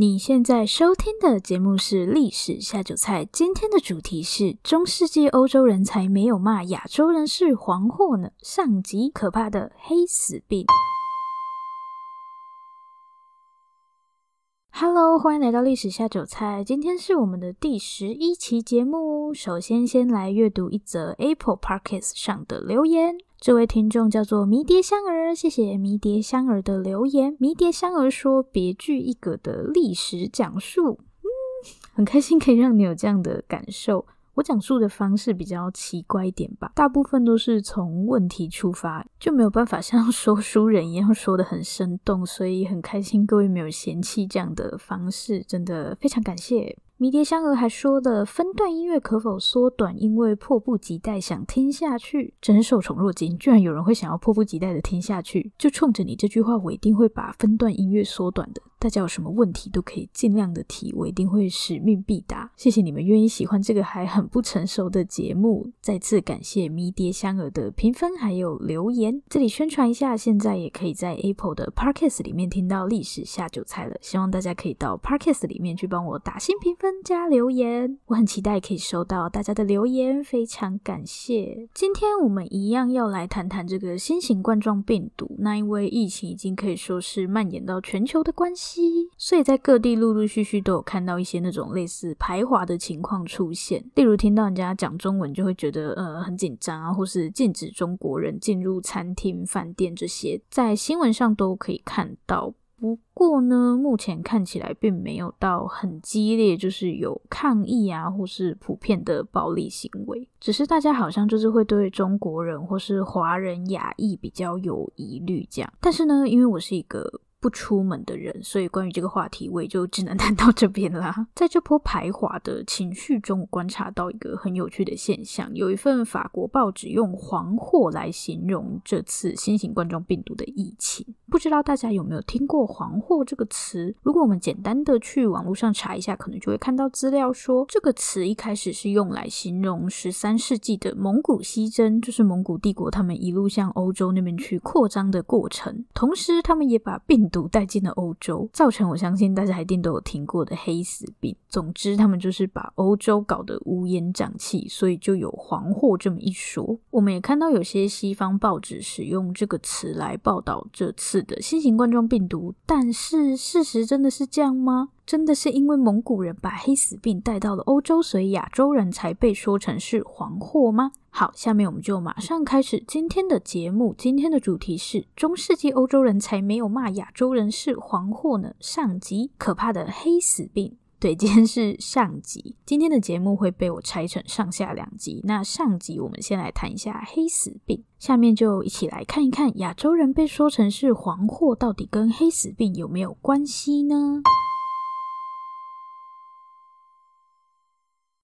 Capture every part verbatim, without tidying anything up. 你现在收听的节目是历史下酒菜，今天的主题是中世纪欧洲人才没有骂亚洲人是黄祸呢，上集可怕的黑死病。Hello， 欢迎来到历史下酒菜，今天是我们的第十一期节目。首先先来阅读一则 Apple Podcast 上的留言，这位听众叫做迷迭香儿，谢谢迷迭香儿的留言。迷迭香儿说别具一格的历史讲述、嗯、很开心可以让你有这样的感受。我讲述的方式比较奇怪一点吧，大部分都是从问题出发，就没有办法像说书人一样说得很生动，所以很开心各位没有嫌弃这样的方式，真的非常感谢。迷迭香儿还说的分段音乐可否缩短，因为迫不及待想听下去，真受宠若惊，居然有人会想要迫不及待的听下去。就冲着你这句话，我一定会把分段音乐缩短的，大家有什么问题都可以尽量的提，我一定会使命必达。谢谢你们愿意喜欢这个还很不成熟的节目，再次感谢迷迭香儿的评分还有留言。这里宣传一下，现在也可以在 Apple 的 Podcast 里面听到历史下酒菜了，希望大家可以到 Podcast 里面去帮我打新评分加留言，我很期待可以收到大家的留言，非常感谢。今天我们一样要来谈谈这个新型冠状病毒，那因为疫情已经可以说是蔓延到全球的关系，所以在各地陆陆续续都有看到一些那种类似排华的情况出现，例如听到人家讲中文就会觉得呃很紧张啊，或是禁止中国人进入餐厅饭店，这些在新闻上都可以看到。不过呢，目前看起来并没有到很激烈，就是有抗议啊，或是普遍的暴力行为，只是大家好像就是会对中国人或是华人亚裔比较有疑虑这样。但是呢，因为我是一个不出门的人，所以关于这个话题我也就只能谈到这边啦。在这波排华的情绪中，我观察到一个很有趣的现象，有一份法国报纸用黄祸来形容这次新型冠状病毒的疫情。不知道大家有没有听过黄祸这个词，如果我们简单的去网络上查一下，可能就会看到资料说这个词一开始是用来形容十三世纪的蒙古西征，就是蒙古帝国他们一路向欧洲那边去扩张的过程，同时他们也把病毒毒带进了欧洲，造成我相信大家一定都有听过的黑死病。总之他们就是把欧洲搞得乌烟瘴气，所以就有黄祸这么一说。我们也看到有些西方报纸使用这个词来报道这次的新型冠状病毒，但是事实真的是这样吗？真的是因为蒙古人把黑死病带到了欧洲，所以亚洲人才被说成是黄祸吗？好，下面我们就马上开始今天的节目。今天的主题是中世纪欧洲人才没有骂亚洲人是黄祸呢，上集可怕的黑死病。对，今天是上集，今天的节目会被我拆成上下两集，那上集我们先来谈一下黑死病，下面就一起来看一看亚洲人被说成是黄祸到底跟黑死病有没有关系呢？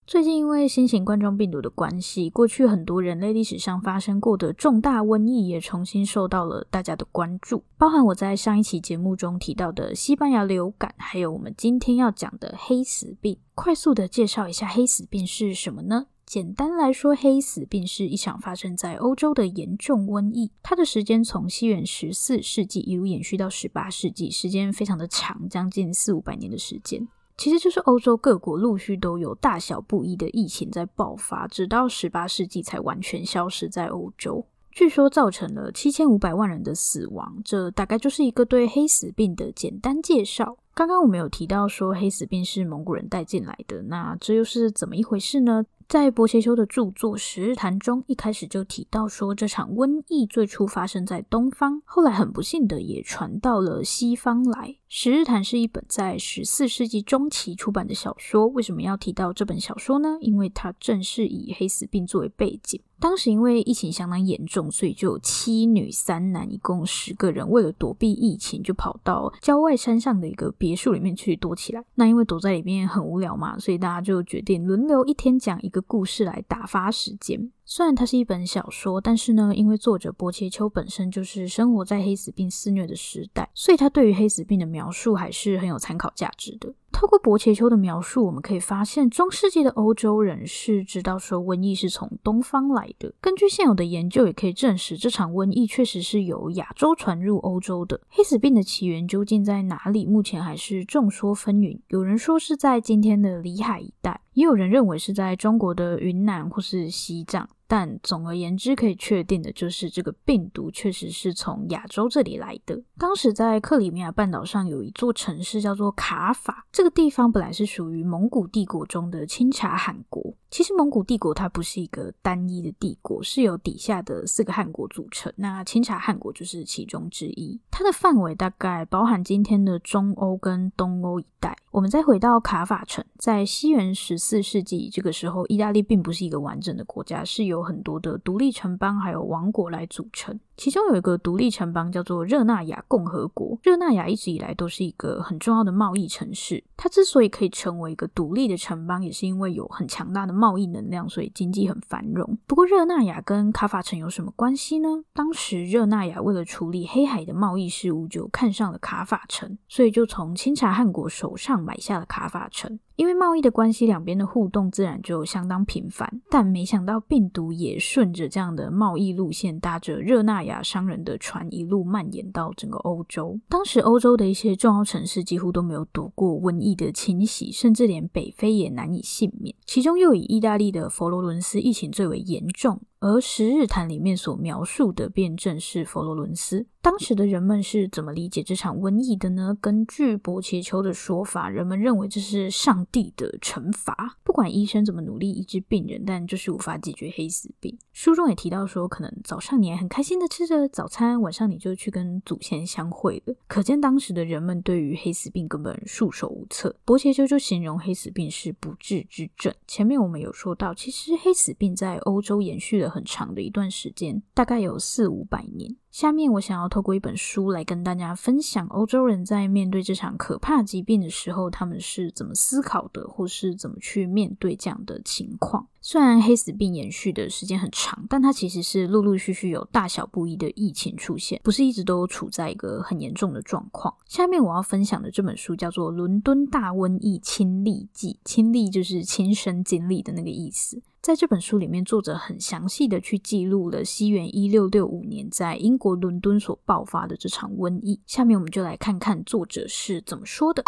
最近因为新型冠状病毒的关系，过去很多人类历史上发生过的重大瘟疫也重新受到了大家的关注，包含我在上一期节目中提到的西班牙流感，还有我们今天要讲的黑死病。快速的介绍一下黑死病是什么呢？简单来说，黑死病是一场发生在欧洲的严重瘟疫，它的时间从西元十四世纪一路延续到十八世纪，时间非常的长，将近四五百年的时间。其实就是欧洲各国陆续都有大小不一的疫情在爆发，直到十八世纪才完全消失在欧洲。据说造成了七千五百万人的死亡，这大概就是一个对黑死病的简单介绍。刚刚我们有提到说黑死病是蒙古人带进来的，那这又是怎么一回事呢？在伯切修的著作《十日谈》中，一开始就提到说这场瘟疫最初发生在东方，后来很不幸的也传到了西方来。《十日谈》是一本在十四世纪中期出版的小说，为什么要提到这本小说呢？因为它正是以黑死病作为背景。当时因为疫情相当严重，所以就有七女三男，一共十个人，为了躲避疫情就跑到郊外山上的一个别墅里面去躲起来。那因为躲在里面很无聊嘛，所以大家就决定轮流一天讲一个故事来打发时间。虽然它是一本小说，但是呢，因为作者伯切丘本身就是生活在黑死病肆虐的时代，所以他对于黑死病的描述还是很有参考价值的。透过伯切丘的描述，我们可以发现中世纪的欧洲人是知道说瘟疫是从东方来的。根据现有的研究也可以证实，这场瘟疫确实是由亚洲传入欧洲的。黑死病的起源究竟在哪里，目前还是众说纷纭，有人说是在今天的里海一带，也有人认为是在中国的云南或是西藏，但总而言之可以确定的就是这个病毒确实是从亚洲这里来的。当时在克里米亚半岛上有一座城市叫做卡法，这个地方本来是属于蒙古帝国中的钦察汗国。其实蒙古帝国它不是一个单一的帝国，是由底下的四个汗国组成，那钦察汗国就是其中之一。它的范围大概包含今天的中欧跟东欧一带。我们再回到卡法城，在西元十四世纪这个时候，意大利并不是一个完整的国家，是由有很多的独立城邦还有王国来组成，其中有一个独立城邦叫做热那亚共和国。热那亚一直以来都是一个很重要的贸易城市，它之所以可以成为一个独立的城邦，也是因为有很强大的贸易能量，所以经济很繁荣。不过热那亚跟卡法城有什么关系呢？当时热那亚为了处理黑海的贸易事务，就看上了卡法城，所以就从钦察汗国手上买下了卡法城。因为贸易的关系，两边的互动自然就相当频繁，但没想到病毒也顺着这样的贸易路线，搭着热那亚商人的船一路蔓延到整个欧洲。当时欧洲的一些重要城市几乎都没有躲过瘟疫的侵袭，甚至连北非也难以幸免，其中又以意大利的佛罗伦斯疫情最为严重，而《十日谈》里面所描述的便正是佛罗伦斯。当时的人们是怎么理解这场瘟疫的呢？根据伯切丘的说法，人们认为这是上帝的惩罚，不管医生怎么努力医治病人，但就是无法解决黑死病。书中也提到说，可能早上你还很开心的吃着早餐，晚上你就去跟祖先相会了。可见当时的人们对于黑死病根本束手无策。伯切丘就形容黑死病是不治之症。前面我们有说到，其实黑死病在欧洲延续了很长的一段时间，大概有四五百年。下面我想要透过一本书来跟大家分享欧洲人在面对这场可怕疾病的时候，他们是怎么思考的，或是怎么去面对这样的情况。虽然黑死病延续的时间很长，但它其实是陆陆续续有大小不一的疫情出现，不是一直都处在一个很严重的状况。下面我要分享的这本书叫做《伦敦大瘟疫亲历记》，亲历就是亲身经历的那个意思。在这本书里面，作者很详细的去记录了西元一六六五年在英国伦敦所爆发的这场瘟疫。下面我们就来看看作者是怎么说的。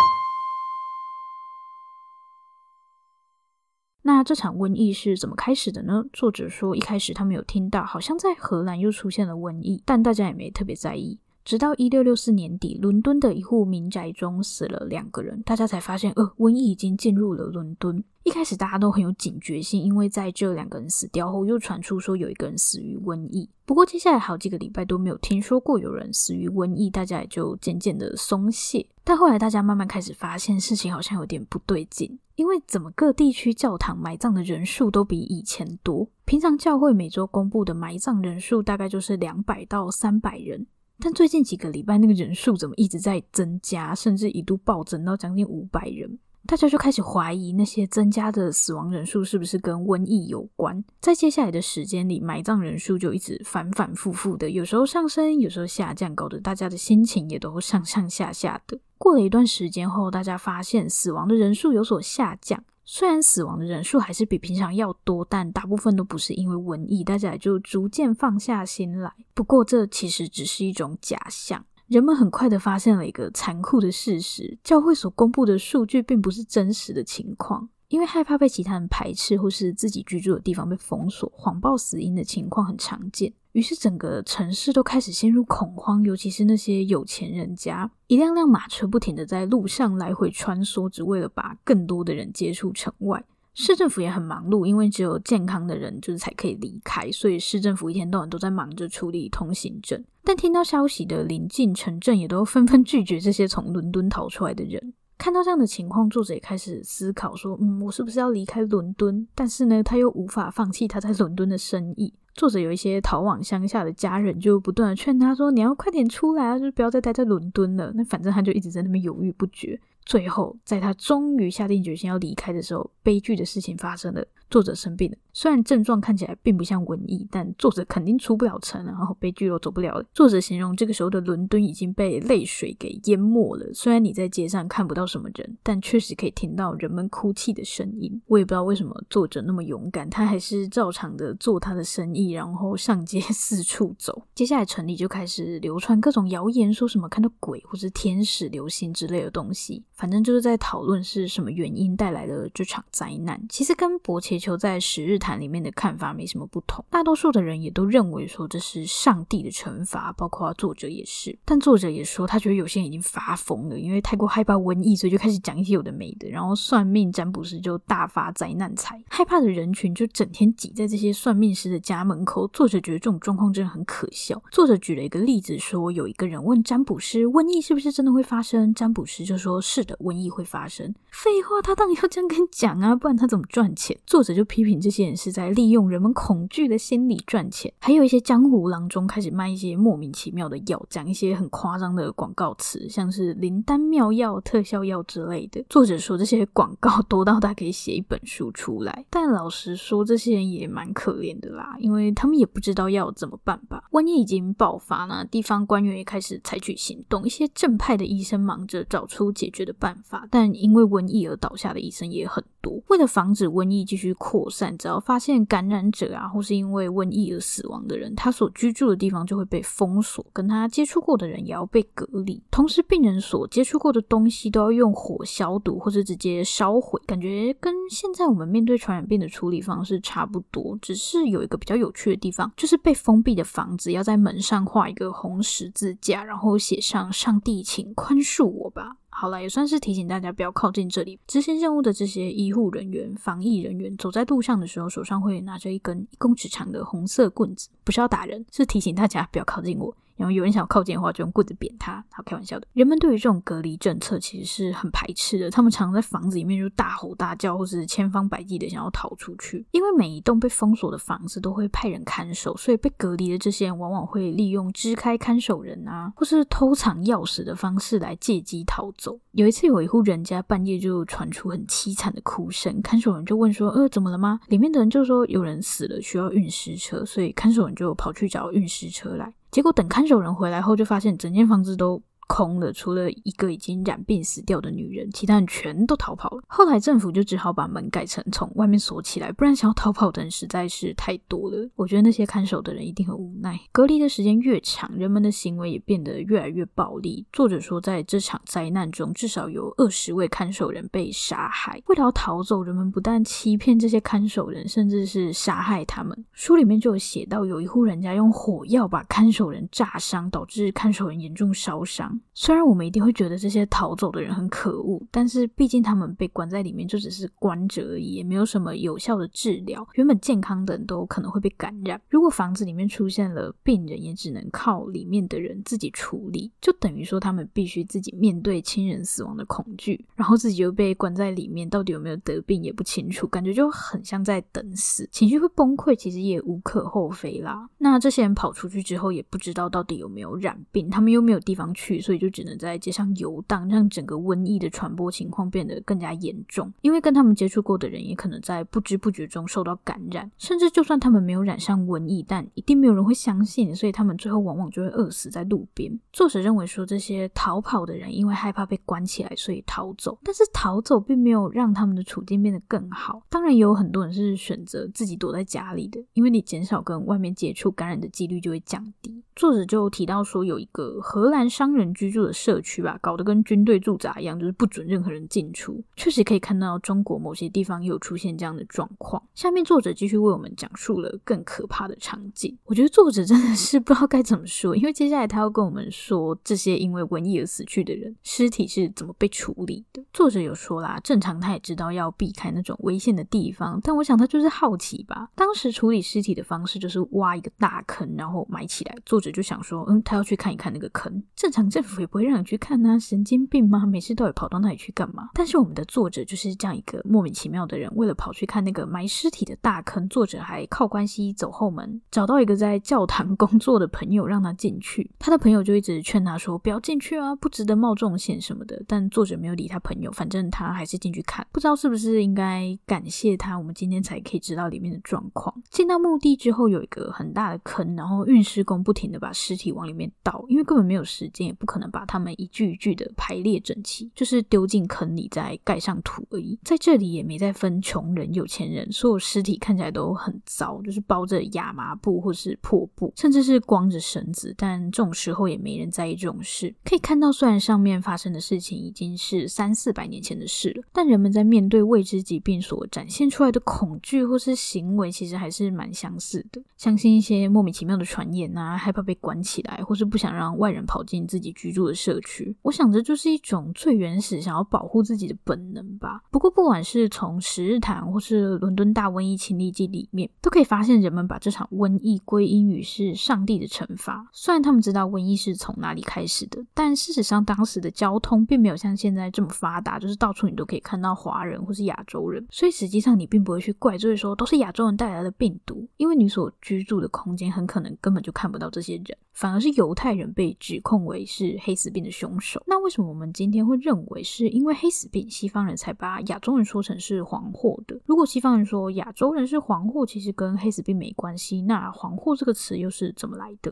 那这场瘟疫是怎么开始的呢？作者说，一开始他们有听到好像在荷兰又出现了瘟疫，但大家也没特别在意。直到一六六四年底，伦敦的一户民宅中死了两个人，大家才发现呃，瘟疫已经进入了伦敦。一开始大家都很有警觉性，因为在这两个人死掉后，又传出说有一个人死于瘟疫。不过接下来好几个礼拜都没有听说过有人死于瘟疫，大家也就渐渐的松懈。但后来大家慢慢开始发现事情好像有点不对劲，因为怎么各地区教堂埋葬的人数都比以前多。平常教会每周公布的埋葬人数大概就是两百到三百人，但最近几个礼拜那个人数怎么一直在增加，甚至一度暴增到将近五百人。大家就开始怀疑那些增加的死亡人数是不是跟瘟疫有关。在接下来的时间里，埋葬人数就一直反反复复的，有时候上升，有时候下降，搞得大家的心情也都上上下下的。过了一段时间后，大家发现死亡的人数有所下降，虽然死亡的人数还是比平常要多，但大部分都不是因为瘟疫，大家也就逐渐放下心来。不过这其实只是一种假象，人们很快的发现了一个残酷的事实，教会所公布的数据并不是真实的情况。因为害怕被其他人排斥，或是自己居住的地方被封锁，谎报死因的情况很常见。于是整个城市都开始陷入恐慌，尤其是那些有钱人家，一辆辆马车不停的在路上来回穿梭，只为了把更多的人接出城外。市政府也很忙碌，因为只有健康的人就是才可以离开，所以市政府一天到晚都在忙着处理通行证。但听到消息的邻近城镇也都纷纷拒绝这些从伦敦逃出来的人。看到这样的情况，作者也开始思考说，嗯，我是不是要离开伦敦？但是呢，他又无法放弃他在伦敦的生意。作者有一些逃往乡下的家人就不断的劝他说，你要快点出来啊，就是不要再待在伦敦了。那反正他就一直在那边犹豫不决。最后在他终于下定决心要离开的时候，悲剧的事情发生了。作者生病了，虽然症状看起来并不像瘟疫，但作者肯定出不了城，然后悲剧又走不了了。作者形容这个时候的伦敦已经被泪水给淹没了，虽然你在街上看不到什么人，但确实可以听到人们哭泣的声音。我也不知道为什么作者那么勇敢，他还是照常的做他的生意，然后上街四处走。接下来城里就开始流传各种谣言，说什么看到鬼或是天使流星之类的东西，反正就是在讨论是什么原因带来的这场灾难。其实跟伯切丘在《十日谈》里面的看法没什么不同，大多数的人也都认为说这是上帝的惩罚，包括作者也是。但作者也说他觉得有些人已经发疯了，因为太过害怕瘟疫，所以就开始讲一些有的没的，然后算命占卜师就大发灾难财，害怕的人群就整天挤在这些算命师的家门口。作者觉得这种状况真的很可笑。作者举了一个例子，说有一个人问占卜师瘟疫是不是真的会发生，占卜师就说是的，瘟疫会发生。废话，他当然要这样跟你讲啊，不然他怎么赚钱？作者就批评这些人是在利用人们恐惧的心理赚钱。还有一些江湖郎中开始卖一些莫名其妙的药，讲一些很夸张的广告词，像是灵丹妙药、特效药之类的。作者说这些广告多到他可以写一本书出来，但老实说这些人也蛮可怜的啦，因为他们也不知道要怎么办吧。瘟疫已经爆发了，地方官员也开始采取行动，一些正派的医生忙着找出解决的办法，但因为瘟疫而倒下的医生也很多。为了防止瘟疫继续扩散，只要发现感染者啊，或是因为瘟疫而死亡的人，他所居住的地方就会被封锁，跟他接触过的人也要被隔离，同时病人所接触过的东西都要用火消毒或是直接烧毁。感觉跟现在我们面对传染病的处理方式差不多，只是有一个比较有趣的地方，就是被封闭的房子要在门上画一个红十字架，然后写上上帝请宽恕我吧。好啦，也算是提醒大家不要靠近这里。执行任务的这些医护人员、防疫人员走在路上的时候，手上会拿着一根一公尺长的红色棍子，不是要打人，是提醒大家不要靠近我，然后有人想靠近的话就用棍子扁他。好，开玩笑的。人们对于这种隔离政策其实是很排斥的，他们常在房子里面就大吼大叫，或是千方百计的想要逃出去。因为每一栋被封锁的房子都会派人看守，所以被隔离的这些人往往会利用支开看守人啊，或是偷藏钥匙的方式来借机逃走。有一次有一户人家半夜就传出很凄惨的哭声，看守人就问说呃，怎么了吗？里面的人就说有人死了，需要运尸车，所以看守人就跑去找运尸车来。结果等看守人回来后，就发现整间房子都空了，除了一个已经染病死掉的女人，其他人全都逃跑了。后来政府就只好把门改成从外面锁起来，不然想要逃跑的人实在是太多了。我觉得那些看守的人一定很无奈。隔离的时间越长，人们的行为也变得越来越暴力。作者说在这场灾难中至少有二十位看守人被杀害。为了要逃走，人们不但欺骗这些看守人，甚至是杀害他们。书里面就有写到有一户人家用火药把看守人炸伤，导致看守人严重烧伤。虽然我们一定会觉得这些逃走的人很可恶，但是毕竟他们被关在里面就只是关着而已，也没有什么有效的治疗，原本健康的人都可能会被感染。如果房子里面出现了病人，也只能靠里面的人自己处理，就等于说他们必须自己面对亲人死亡的恐惧，然后自己又被关在里面，到底有没有得病也不清楚，感觉就很像在等死，情绪会崩溃其实也无可厚非啦。那这些人跑出去之后也不知道到底有没有染病，他们又没有地方去，所以就只能在街上游荡，让整个瘟疫的传播情况变得更加严重。因为跟他们接触过的人也可能在不知不觉中受到感染，甚至就算他们没有染上瘟疫，但一定没有人会相信，所以他们最后往往就会饿死在路边。作者认为说这些逃跑的人因为害怕被关起来所以逃走，但是逃走并没有让他们的处境变得更好。当然也有很多人是选择自己躲在家里的，因为你减少跟外面接触，感染的几率就会降低。作者就提到说有一个荷兰商人居住的社区吧，搞得跟军队驻扎一样，就是不准任何人进出。确实可以看到中国某些地方有出现这样的状况。下面作者继续为我们讲述了更可怕的场景。我觉得作者真的是不知道该怎么说，因为接下来他要跟我们说这些因为瘟疫而死去的人尸体是怎么被处理的。作者有说啦，正常他也知道要避开那种危险的地方，但我想他就是好奇吧。当时处理尸体的方式就是挖一个大坑然后埋起来，作者就想说嗯，他要去看一看那个坑。正常政府府也不会让你去看啊，神经病吗？每次到底跑到那里去干嘛？但是我们的作者就是这样一个莫名其妙的人，为了跑去看那个埋尸体的大坑，作者还靠关系走后门，找到一个在教堂工作的朋友让他进去。他的朋友就一直劝他说不要进去啊，不值得冒这种险什么的，但作者没有理他朋友，反正他还是进去看。不知道是不是应该感谢他，我们今天才可以知道里面的状况。进到墓地之后有一个很大的坑，然后运尸工不停的把尸体往里面倒，因为根本没有时间，也不可能把他们一具一具的排列整齐，就是丢进坑里再盖上土而已。在这里也没再分穷人有钱人，所有尸体看起来都很糟，就是包着亚麻布或是破布，甚至是光着绳子，但这种时候也没人在意这种事。可以看到虽然上面发生的事情已经是三四百年前的事了，但人们在面对未知疾病所展现出来的恐惧或是行为其实还是蛮相似的，相信一些莫名其妙的传言啊，害怕被关起来，或是不想让外人跑进自己居住的社区。我想这就是一种最原始想要保护自己的本能吧。不过不管是从十日谈或是伦敦大瘟疫清理记里面，都可以发现人们把这场瘟疫归因于是上帝的惩罚。虽然他们知道瘟疫是从哪里开始的，但事实上当时的交通并没有像现在这么发达，就是到处你都可以看到华人或是亚洲人，所以实际上你并不会去怪罪说都是亚洲人带来的病毒，因为你所居住的空间很可能根本就看不到这些人，反而是犹太人被指控为是黑死病的凶手。那为什么我们今天会认为是因为黑死病西方人才把亚洲人说成是黄祸的？如果西方人说亚洲人是黄祸，其实跟黑死病没关系，那黄祸这个词又是怎么来的？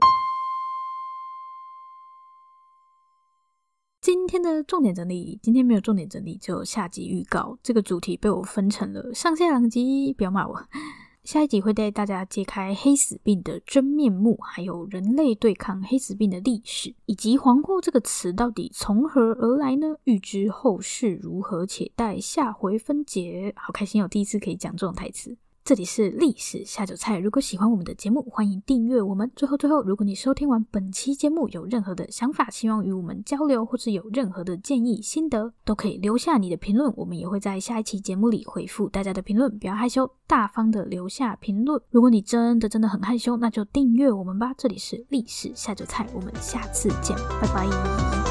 今天的重点整理，今天没有重点整理，只有下集预告。这个主题被我分成了上下两集，不要骂我。下一集会带大家揭开黑死病的真面目，还有人类对抗黑死病的历史，以及黄祸这个词到底从何而来呢？预知后事如何，且待下回分解。好开心，有第一次可以讲这种台词。这里是历史下酒菜，如果喜欢我们的节目，欢迎订阅我们。最后最后，如果你收听完本期节目有任何的想法，希望与我们交流，或是有任何的建议心得，都可以留下你的评论，我们也会在下一期节目里回复大家的评论。不要害羞，大方的留下评论。如果你真的真的很害羞，那就订阅我们吧。这里是历史下酒菜，我们下次见，拜拜。